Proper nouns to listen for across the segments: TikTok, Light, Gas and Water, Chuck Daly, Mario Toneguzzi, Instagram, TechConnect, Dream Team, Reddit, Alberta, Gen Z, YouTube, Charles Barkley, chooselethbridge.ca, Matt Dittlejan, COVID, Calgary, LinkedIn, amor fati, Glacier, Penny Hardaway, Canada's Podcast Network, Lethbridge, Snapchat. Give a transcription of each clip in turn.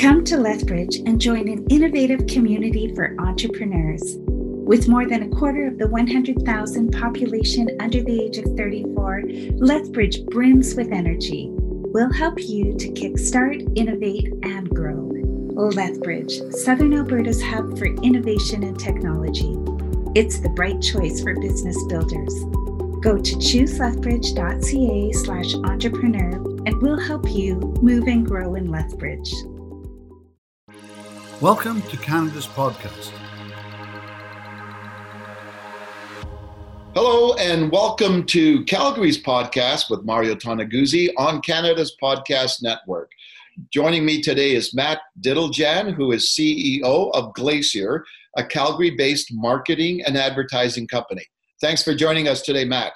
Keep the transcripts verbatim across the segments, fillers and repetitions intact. Come to Lethbridge and join an innovative community for entrepreneurs. With more than a quarter of the one hundred thousand population under the age of thirty-four, Lethbridge brims with energy. We'll help you to kickstart, innovate, and grow. Lethbridge, Southern Alberta's hub for innovation and technology. It's the bright choice for business builders. Go to chooselethbridge.ca slash entrepreneur and we'll help you move and grow in Lethbridge. Welcome to Canada's Podcast. Hello and welcome to Calgary's Podcast with Mario Toneguzzi on Canada's Podcast Network. Joining me today is Matt Dittlejan, who is C E O of Glacier, a Calgary-based marketing and advertising company. Thanks for joining us today, Matt.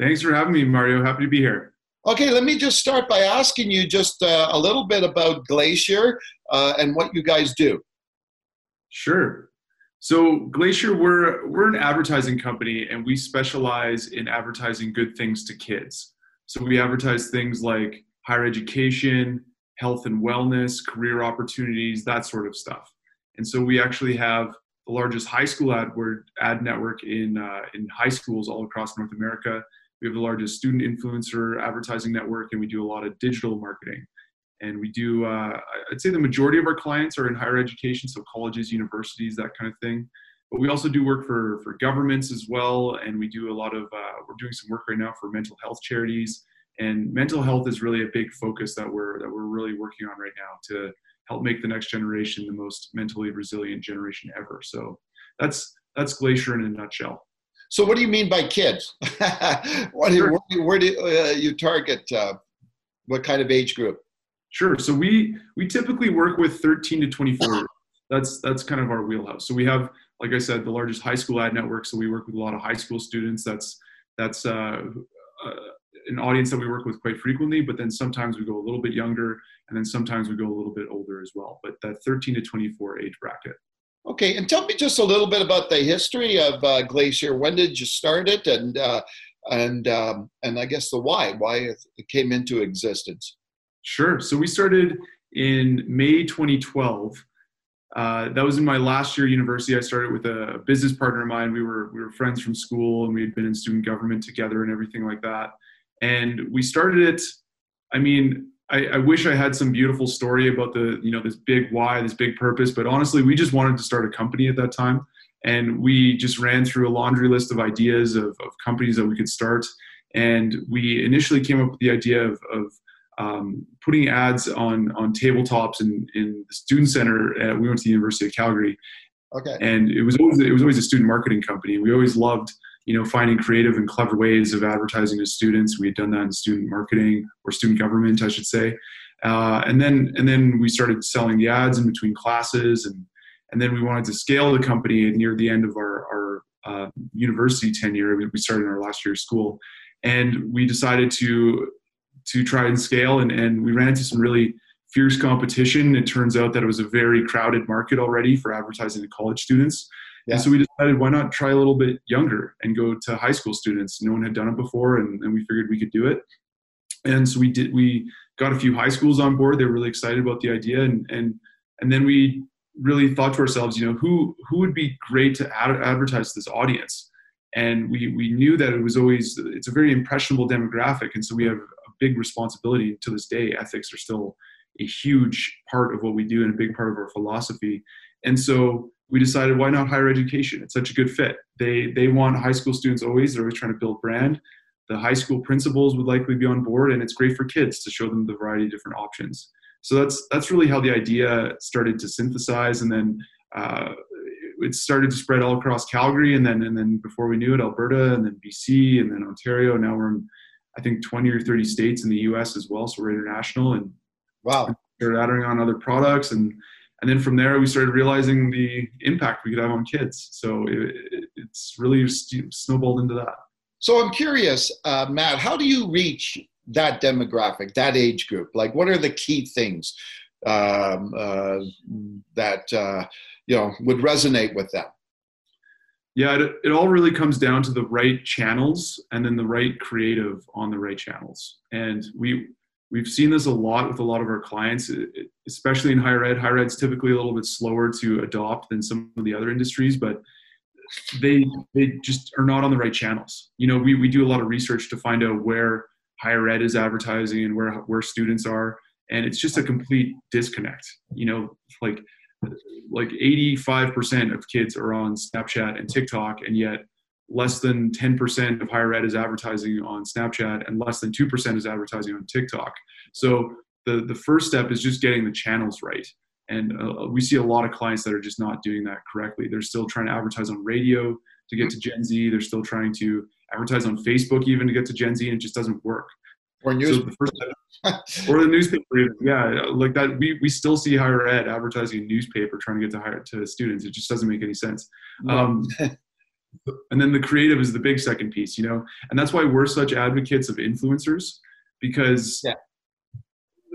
Thanks for having me, Mario. Happy to be here. Okay, let me just start by asking you just uh, a little bit about Glacier uh, and what you guys do. Sure. So Glacier, we're we're an advertising company, and we specialize in advertising good things to kids. So we advertise things like higher education, health and wellness, career opportunities, that sort of stuff. And so we actually have the largest high school ad, ad network in uh, in high schools all across North America. We have the largest student influencer advertising network, and we do a lot of digital marketing. And we do, uh, I'd say the majority of our clients are in higher education, so colleges, universities, that kind of thing. But we also do work for, for governments as well, and we do a lot of, uh, we're doing some work right now for mental health charities. And mental health is really a big focus that we're that we're really working on right now to help make the next generation the most mentally resilient generation ever. So that's that's Glacier in a nutshell. So what do you mean by kids? What do, sure. where do, where do uh, you target? Uh, what kind of age group? Sure. So we we typically work with thirteen to twenty-four. that's that's kind of our wheelhouse. So we have, like I said, the largest high school ad network. So we work with a lot of high school students. That's that's. Uh, uh, an audience that we work with quite frequently, but then sometimes we go a little bit younger, and then sometimes we go a little bit older as well, but that thirteen to twenty-four age bracket. Okay, and tell me just a little bit about the history of uh, Glacier. When did you start it, and uh, and um, and I guess the why, why it came into existence? Sure, so we started in May twenty twelve. Uh, that was in my last year at university. I started with a business partner of mine. We were, we were friends from school, and we had been in student government together and everything like that. And we started it, I mean, I, I wish I had some beautiful story about the, you know, this big why, this big purpose, but honestly, we just wanted to start a company at that time. And we just ran through a laundry list of ideas of, of companies that we could start. And we initially came up with the idea of, of um, putting ads on, on tabletops in, in the student center. At, we went to the University of Calgary. Okay. And it was always, it was always a student marketing company. We always loved, you know, finding creative and clever ways of advertising to students. We had done that in student marketing or student government, I should say. Uh, and then and then we started selling the ads in between classes. And, and then we wanted to scale the company near the end of our, our uh, university tenure. We started in our last year of school. And we decided to to try and scale. And, and we ran into some really fierce competition. It turns out that it was a very crowded market already for advertising to college students. Yeah. And so we decided, why not try a little bit younger and go to high school students? No one had done it before, and, and we figured we could do it. And so we did. We got a few high schools on board. They were really excited about the idea, and and and then we really thought to ourselves, you know, who who would be great to ad- advertise to this audience? And we we knew that it was always it's a very impressionable demographic, and so we have a big responsibility. To this day, ethics are still a huge part of what we do and a big part of our philosophy, and so we decided, why not higher education? It's such a good fit. They they want high school students always. They're always trying to build brand. The high school principals would likely be on board, and it's great for kids to show them the variety of different options. So that's that's really how the idea started to synthesize, and then uh, it started to spread all across Calgary, and then and then before we knew it, Alberta, and then B C, and then Ontario. Now we're in, I think, twenty or thirty states in the U S as well, so we're international. And wow, they're adding on other products. and. And then from there, we started realizing the impact we could have on kids. So it, it, it's really st- snowballed into that. So I'm curious, uh, Matt, how do you reach that demographic, that age group? Like, what are the key things um, uh, that, uh, you know, would resonate with them? Yeah, it, it all really comes down to the right channels and then the right creative on the right channels. And we... We've seen this a lot with a lot of our clients, especially in higher ed. Higher ed's typically a little bit slower to adopt than some of the other industries, but they they just are not on the right channels. You know, we, we do a lot of research to find out where higher ed is advertising and where where students are, and it's just a complete disconnect. You know, like like eighty-five percent of kids are on Snapchat and TikTok, and yet less than ten percent of higher ed is advertising on Snapchat, and less than two percent is advertising on TikTok. So the, the first step is just getting the channels right. And uh, we see a lot of clients that are just not doing that correctly. They're still trying to advertise on radio to get to Gen Z. They're still trying to advertise on Facebook even to get to Gen Z, and it just doesn't work. Or newspaper. So the first step, or the newspaper even. Yeah, like that. We, we still see higher ed advertising newspaper trying to get to higher to students. It just doesn't make any sense. Um, And then the creative is the big second piece, you know, and that's why we're such advocates of influencers, because yeah.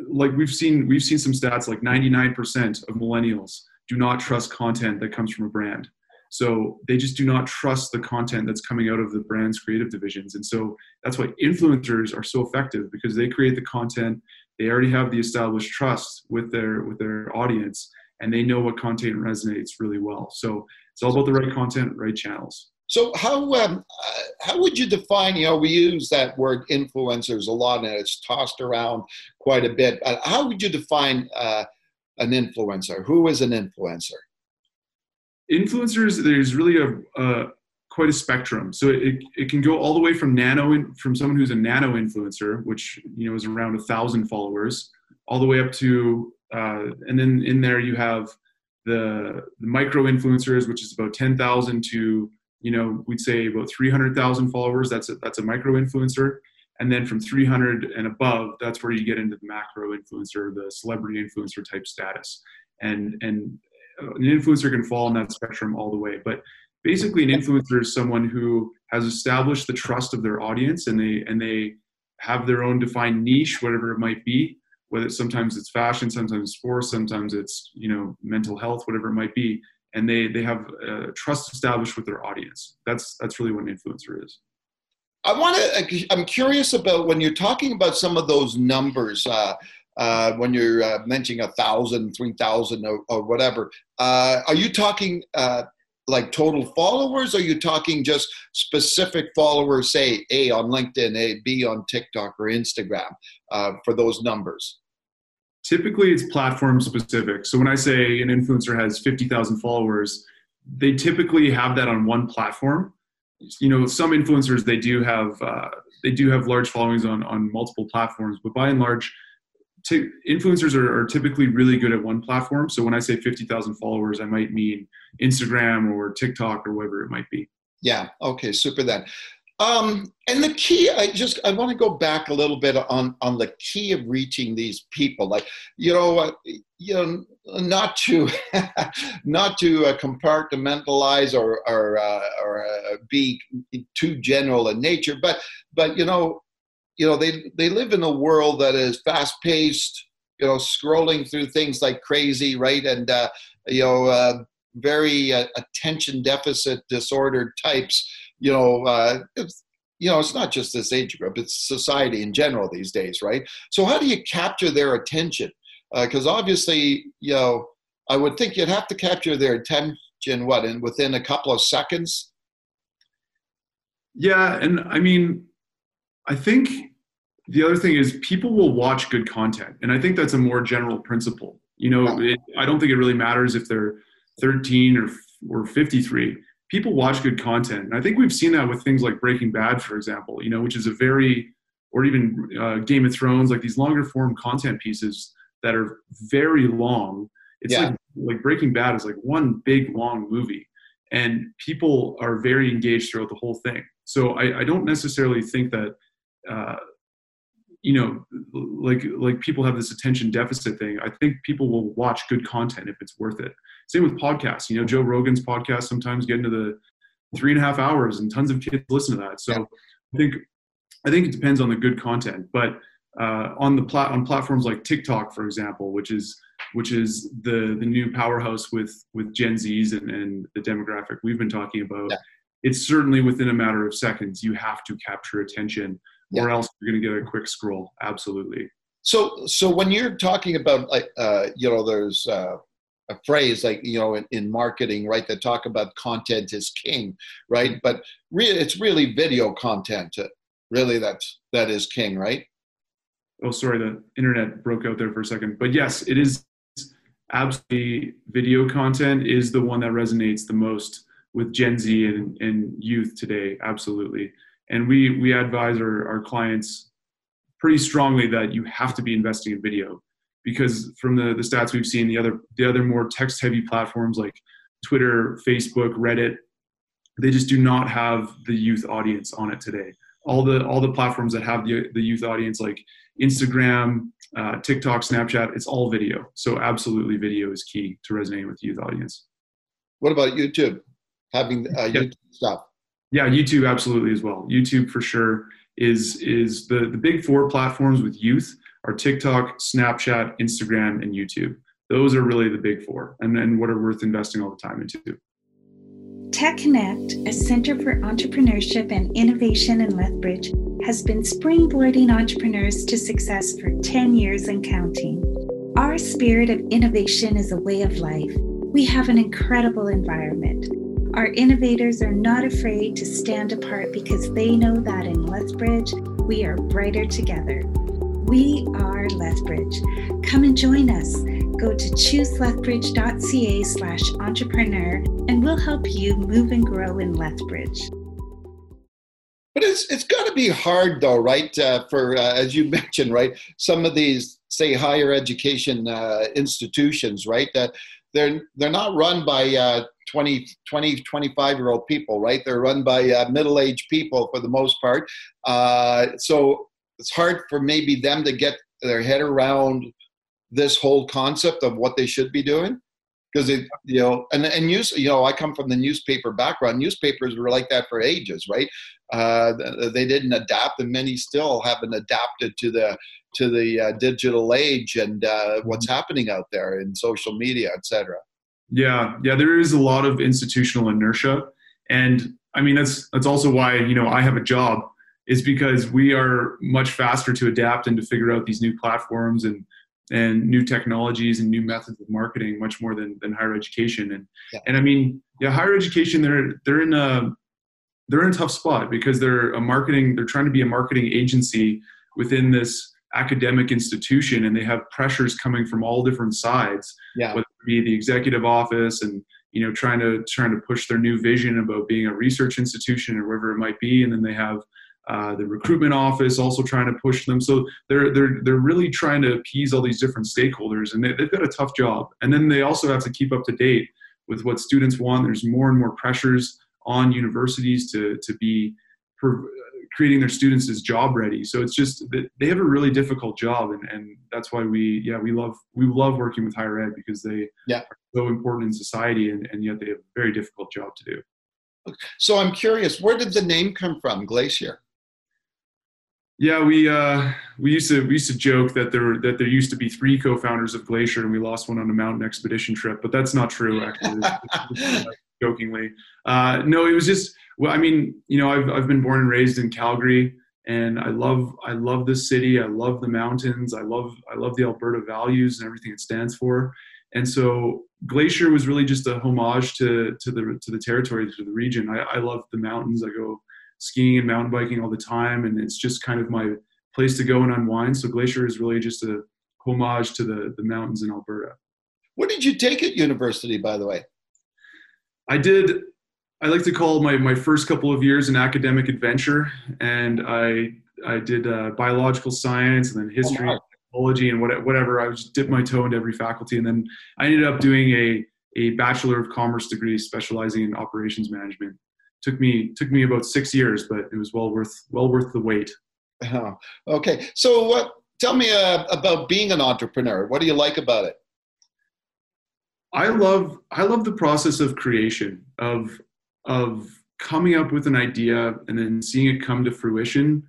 like we've seen, we've seen some stats like ninety-nine percent of millennials do not trust content that comes from a brand. So they just do not trust the content that's coming out of the brand's creative divisions. And so that's why influencers are so effective, because they create the content. They already have the established trust with their, with their audience, and they know what content resonates really well. So it's all about the right content, right channels. So how um, uh, how would you define, you know, we use that word influencers a lot, and it's tossed around quite a bit. Uh, how would you define uh, an influencer? Who is an influencer? Influencers, there's really a uh, quite a spectrum. So it, it can go all the way from nano, in, from someone who's a nano influencer, which, you know, is around a thousand followers, all the way up to, uh, and then in there you have the, the micro influencers, which is about ten thousand to, you know, we'd say about three hundred thousand followers. That's a, that's a micro influencer. And then from three hundred and above, that's where you get into the macro influencer, the celebrity influencer type status. And, and an influencer can fall in that spectrum all the way. But basically an influencer is someone who has established the trust of their audience, and they, and they have their own defined niche, whatever it might be. Whether sometimes it's fashion, sometimes it's sports, sometimes it's, you know, mental health, whatever it might be. And they, they have uh, trust established with their audience. That's, that's really what an influencer is. I want to, I'm curious about when you're talking about some of those numbers, uh, uh, when you're uh, mentioning a thousand, three thousand or, or whatever, uh, are you talking uh, like total followers? Or are you talking just specific followers, say A on LinkedIn, A, B on TikTok or Instagram, uh, for those numbers? Typically it's platform specific. So when I say an influencer has fifty thousand followers, they typically have that on one platform. You know, some influencers, they do have, uh, they do have large followings on, on multiple platforms, but by and large, t- influencers are, are typically really good at one platform. So when I say fifty thousand followers, I might mean Instagram or TikTok or whatever it might be. Yeah. Okay. Super then. Um, and the key, I just, I want to go back a little bit on, on the key of reaching these people. Like, you know, uh, you know, not to, not to uh, compartmentalize or, or, uh, or uh, be too general in nature, but, but, you know, you know, they, they live in a world that is fast paced, you know, scrolling through things like crazy. Right. And, uh, you know, uh, very uh, attention deficit disorder types. You know, uh, it's, you know, it's not just this age group, it's society in general these days, right? So how do you capture their attention? Because uh, obviously, you know, I would think you'd have to capture their attention, what, in within a couple of seconds? Yeah, and I mean, I think the other thing is people will watch good content. And I think that's a more general principle. You know, it, I don't think it really matters if they're thirteen or or fifty-three. People watch good content. And I think we've seen that with things like Breaking Bad, for example, you know, which is a very, or even uh, Game of Thrones, like these longer form content pieces that are very long. It's yeah. like, like Breaking Bad is like one big long movie, and people are very engaged throughout the whole thing. So I, I don't necessarily think that, uh, you know, like, like people have this attention deficit thing. I think people will watch good content if it's worth it. Same with podcasts, you know, Joe Rogan's podcasts sometimes get into the three and a half hours and tons of kids listen to that. So I think, I think it depends on the good content, but uh, on the plat on platforms like TikTok, for example, which is, which is the, the new powerhouse with, with Gen Zs and, and the demographic we've been talking about. Yeah. It's certainly within a matter of seconds, you have to capture attention, yeah. or else you're going to get a quick scroll. Absolutely. So, so when you're talking about, like, uh, you know, there's uh, a phrase like, you know, in, in marketing, right, that talk about content is king, right? But re- it's really video content, uh, really, that's, that is king, right? Oh, sorry, the internet broke out there for a second. But yes, it is absolutely, video content is the one that resonates the most with Gen Z and, and youth today, absolutely. And we we advise our, our clients pretty strongly that you have to be investing in video, because from the, the stats we've seen, the other the other more text-heavy platforms like Twitter, Facebook, Reddit, they just do not have the youth audience on it today. All the all the platforms that have the, the youth audience, like Instagram, uh, TikTok, Snapchat, it's all video. So absolutely, video is key to resonating with the youth audience. What about YouTube? Having uh, YouTube yeah. stuff. Yeah, YouTube absolutely as well. YouTube for sure is is the, the big four platforms with youth are TikTok, Snapchat, Instagram, and YouTube. Those are really the big four, and then what are worth investing all the time into. TechConnect, a center for entrepreneurship and innovation in Lethbridge, has been springboarding entrepreneurs to success for ten years and counting. Our spirit of innovation is a way of life. We have an incredible environment. Our innovators are not afraid to stand apart because they know that in Lethbridge, we are brighter together. We are Lethbridge. Come and join us. Go to chooselethbridge.ca slash entrepreneur and we'll help you move and grow in Lethbridge. But it's it's got to be hard though, right? Uh, for, uh, as you mentioned, right? Some of these, say, higher education uh, institutions, right? That they're, they're not run by... Uh, twenty, twenty, twenty-five year old people, right? They're run by uh, middle-aged people for the most part. Uh, so it's hard for maybe them to get their head around this whole concept of what they should be doing. Because, it, you know, and, and you, you know, I come from the newspaper background. Newspapers were like that for ages, right? Uh, they didn't adapt, and many still haven't adapted to the to the uh, digital age and uh, what's happening out there in social media, et cetera. Yeah, yeah, there is a lot of institutional inertia. And I mean, that's that's also why, you know, I have a job, is because we are much faster to adapt and to figure out these new platforms and and new technologies and new methods of marketing much more than, than higher education. And yeah. and I mean, yeah, higher education, they're they're in a they're in a tough spot because they're a marketing, they're trying to be a marketing agency within this academic institution, and they have pressures coming from all different sides. Yeah. Whether it be the executive office and, you know, trying to trying to push their new vision about being a research institution or wherever it might be, and then they have uh, the recruitment office also trying to push them. So they're they're they're really trying to appease all these different stakeholders, and they, they've got a tough job. And then they also have to keep up to date with what students want. There's more and more pressures on universities to to be per, creating their students as job ready. So it's just that they have a really difficult job. And, and that's why we, yeah, we love, we love working with higher ed, because they yeah. are so important in society, and, and yet they have a very difficult job to do. So I'm curious, where did the name come from, Glacier? Yeah, we, uh, we used to, we used to joke that there, that there used to be three co-founders of Glacier, and we lost one on a mountain expedition trip, but that's not true. Actually. Jokingly. Uh, no, it was just, well, I mean, you know, I've, I've been born and raised in Calgary, and I love, I love this city. I love the mountains. I love, I love the Alberta values and everything it stands for. And so Glacier was really just a homage to, to the, to the territory, to the region. I, I love the mountains. I go skiing and mountain biking all the time, and it's just kind of my place to go and unwind. So Glacier is really just a homage to the, the mountains in Alberta. What did you take at university, by the way? I did, I like to call my, my first couple of years an academic adventure. And I I did uh, biological science, and then history, oh, wow. biology, and what, whatever. I just dipped my toe into every faculty. And then I ended up doing a, a Bachelor of Commerce degree specializing in operations management. Took me took me about six years, but it was well worth well worth the wait. Oh, okay. So uh, tell me uh, about being an entrepreneur. What do you like about it? I love I love the process of creation, of of coming up with an idea and then seeing it come to fruition,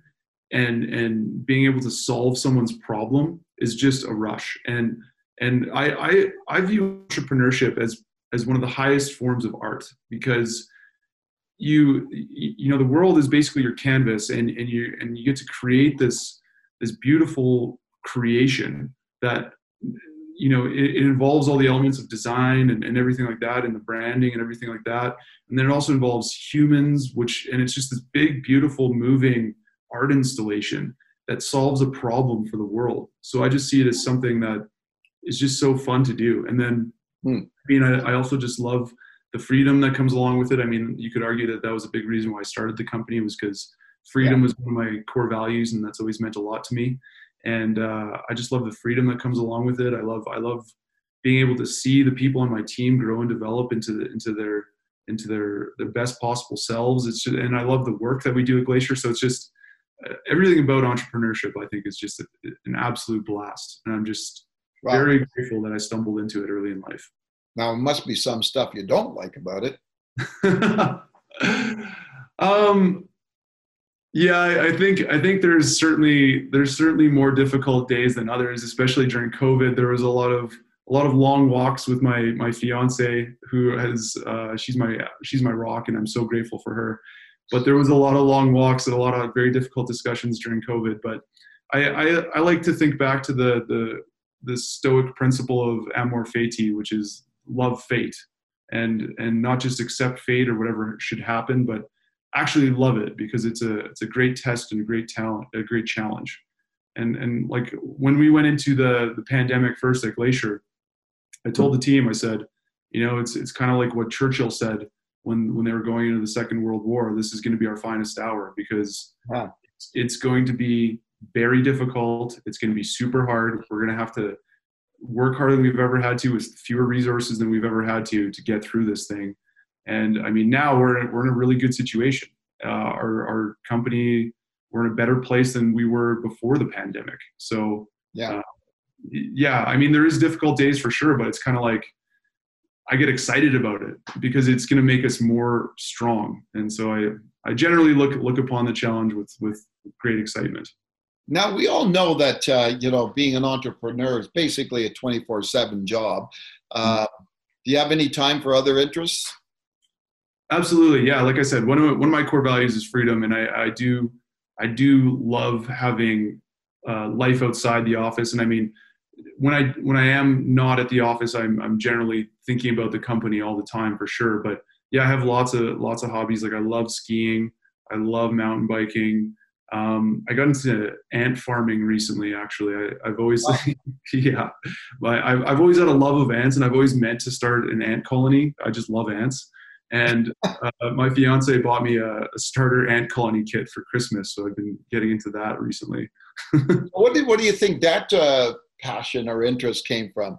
and and being able to solve someone's problem is just a rush. And and I I, I view entrepreneurship as as one of the highest forms of art, because you you know the world is basically your canvas, and, and you and you get to create this this beautiful creation that, you know, it, it involves all the elements of design and, and everything like that, and the branding and everything like that. And then it also involves humans, which, and it's just this big, beautiful, moving art installation that solves a problem for the world. So I just see it as something that is just so fun to do. And then, hmm. I mean, I, I also just love the freedom that comes along with it. I mean, you could argue that that was a big reason why I started the company, was because freedom yeah. was one of my core values, and that's always meant a lot to me. And uh, I just love the freedom that comes along with it. I love, I love being able to see the people on my team grow and develop into the, into their, into their, their best possible selves. It's just, and I love the work that we do at Glacier. So it's just uh, everything about entrepreneurship, I think, is just a, an absolute blast. And I'm just wow. very grateful that I stumbled into it early in life. Now, it must be some stuff you don't like about it. um, Yeah, I think I think there's certainly there's certainly more difficult days than others, especially during COVID. There was a lot of a lot of long walks with my my fiance, who has uh, she's my she's my rock, and I'm so grateful for her. But there was a lot of long walks and a lot of very difficult discussions during COVID. But I I, I like to think back to the the the Stoic principle of amor fati, which is love fate, and and not just accept fate or whatever should happen, but actually love it, because it's a it's a great test and a great talent, a great challenge. And and like when we went into the, the pandemic first at Glacier, I told the team, I said, you know, it's it's kind of like what Churchill said when, when they were going into the Second World War, this is going to be our finest hour, because wow. it's, it's going to be very difficult. It's going to be super hard. We're going to have to work harder than we've ever had to, with fewer resources than we've ever had to, to get through this thing. And I mean, now we're we're in a really good situation. Uh, our our company, we're in a better place than we were before the pandemic. So yeah, uh, yeah. I mean, there is difficult days for sure, but it's kind of like I get excited about it because it's going to make us more strong. And so I I generally look look upon the challenge with with great excitement. Now, we all know that uh, you know, being an entrepreneur is basically a twenty-four seven job. Uh, mm-hmm. Do you have any time for other interests? Absolutely. Yeah. Like I said, one of, one of my core values is freedom. And I, I do, I do love having uh life outside the office. And I mean, when I, when I am not at the office, I'm, I'm generally thinking about the company all the time for sure. But yeah, I have lots of, lots of hobbies. Like I love skiing. I love mountain biking. Um, I got into ant farming recently, actually. I, I've always, wow. yeah, I've, I've always had a love of ants, and I've always meant to start an ant colony. I just love ants. And uh, my fiance bought me a, a starter ant colony kit for Christmas, so I've been getting into that recently. What do What do you think that uh, passion or interest came from?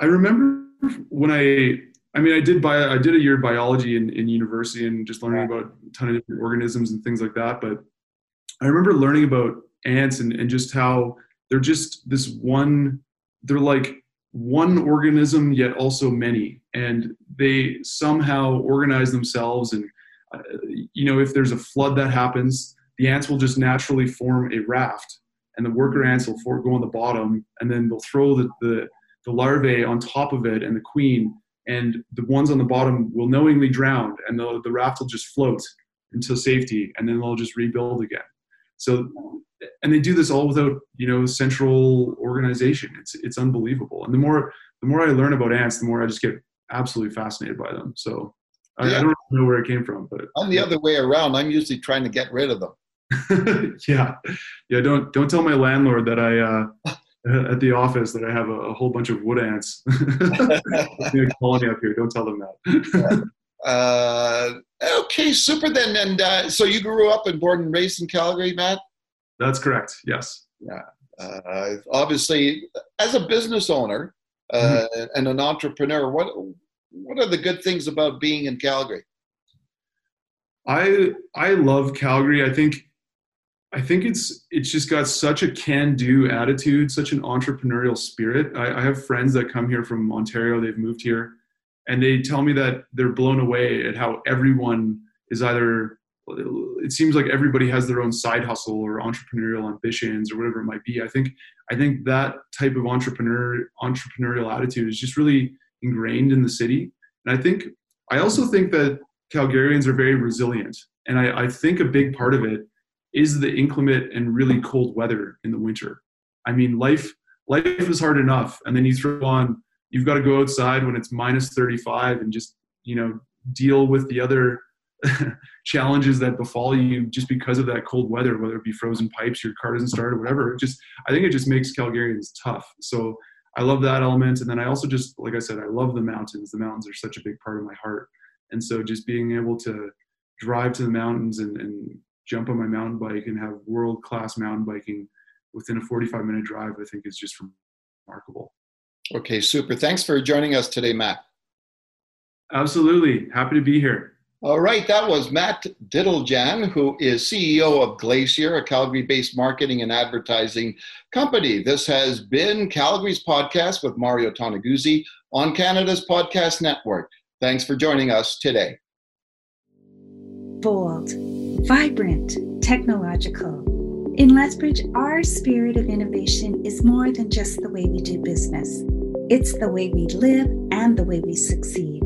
I remember when I I mean I did bio, I did a year of biology in, in university, and just learning about a ton of different organisms and things like that. But I remember learning about ants and, and just how they're just this one. They're like one organism, yet also many, and they somehow organize themselves. And uh, you know, if there's a flood that happens, the ants will just naturally form a raft, and the worker ants will for- go on the bottom, and then they'll throw the, the the larvae on top of it and the queen, and the ones on the bottom will knowingly drown, and the the raft will just float until safety, and then they'll just rebuild again. So, and they do this all without, you know, central organization. It's it's unbelievable. And the more the more I learn about ants, the more I just get absolutely fascinated by them. So I, yeah. I don't know where it came from, but I'm the yeah. other way around. I'm usually trying to get rid of them. yeah, yeah. Don't don't tell my landlord that I uh, at the office that I have a, a whole bunch of wood ants colony up here. Don't tell them that. Uh, okay, super then. And uh, so you grew up and born and raised in Calgary, Matt? That's correct, yes. Yeah. Uh, obviously, as a business owner uh, mm-hmm. and an entrepreneur, what what are the good things about being in Calgary? I I love Calgary. I think I think it's it's just got such a can-do attitude, such an entrepreneurial spirit. I, I have friends that come here from Ontario. They've moved here. And they tell me that they're blown away at how everyone is either, it seems like everybody has their own side hustle or entrepreneurial ambitions or whatever it might be. I think I think that type of entrepreneur entrepreneurial attitude is just really ingrained in the city. And I think, I also think that Calgarians are very resilient. And I, I think a big part of it is the inclement and really cold weather in the winter. I mean, life life is hard enough, and then you throw on, you've got to go outside when it's minus thirty-five and just, you know, deal with the other challenges that befall you just because of that cold weather, whether it be frozen pipes, your car doesn't start, or whatever. It just, I think it just makes Calgarians tough. So I love that element. And then I also just, like I said, I love the mountains. The mountains are such a big part of my heart. And so just being able to drive to the mountains and, and jump on my mountain bike and have world-class mountain biking within a forty-five minute drive, I think is just remarkable. Okay, super. Thanks for joining us today, Matt. Absolutely. Happy to be here. All right, that was Matt Dittlejan, who is C E O of Glacier, a Calgary-based marketing and advertising company. This has been Calgary's Podcast with Mario Toneguzzi on Canada's Podcast Network. Thanks for joining us today. Bold, vibrant, technological. In Lethbridge, our spirit of innovation is more than just the way we do business. It's the way we live and the way we succeed.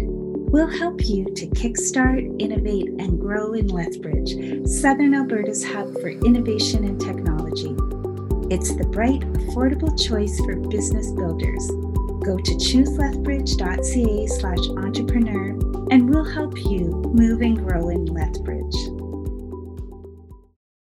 We'll help you to kickstart, innovate, and grow in Lethbridge, Southern Alberta's hub for innovation and technology. It's the bright, affordable choice for business builders. Go to choose lethbridge dot c a slash entrepreneur, and we'll help you move and grow in Lethbridge.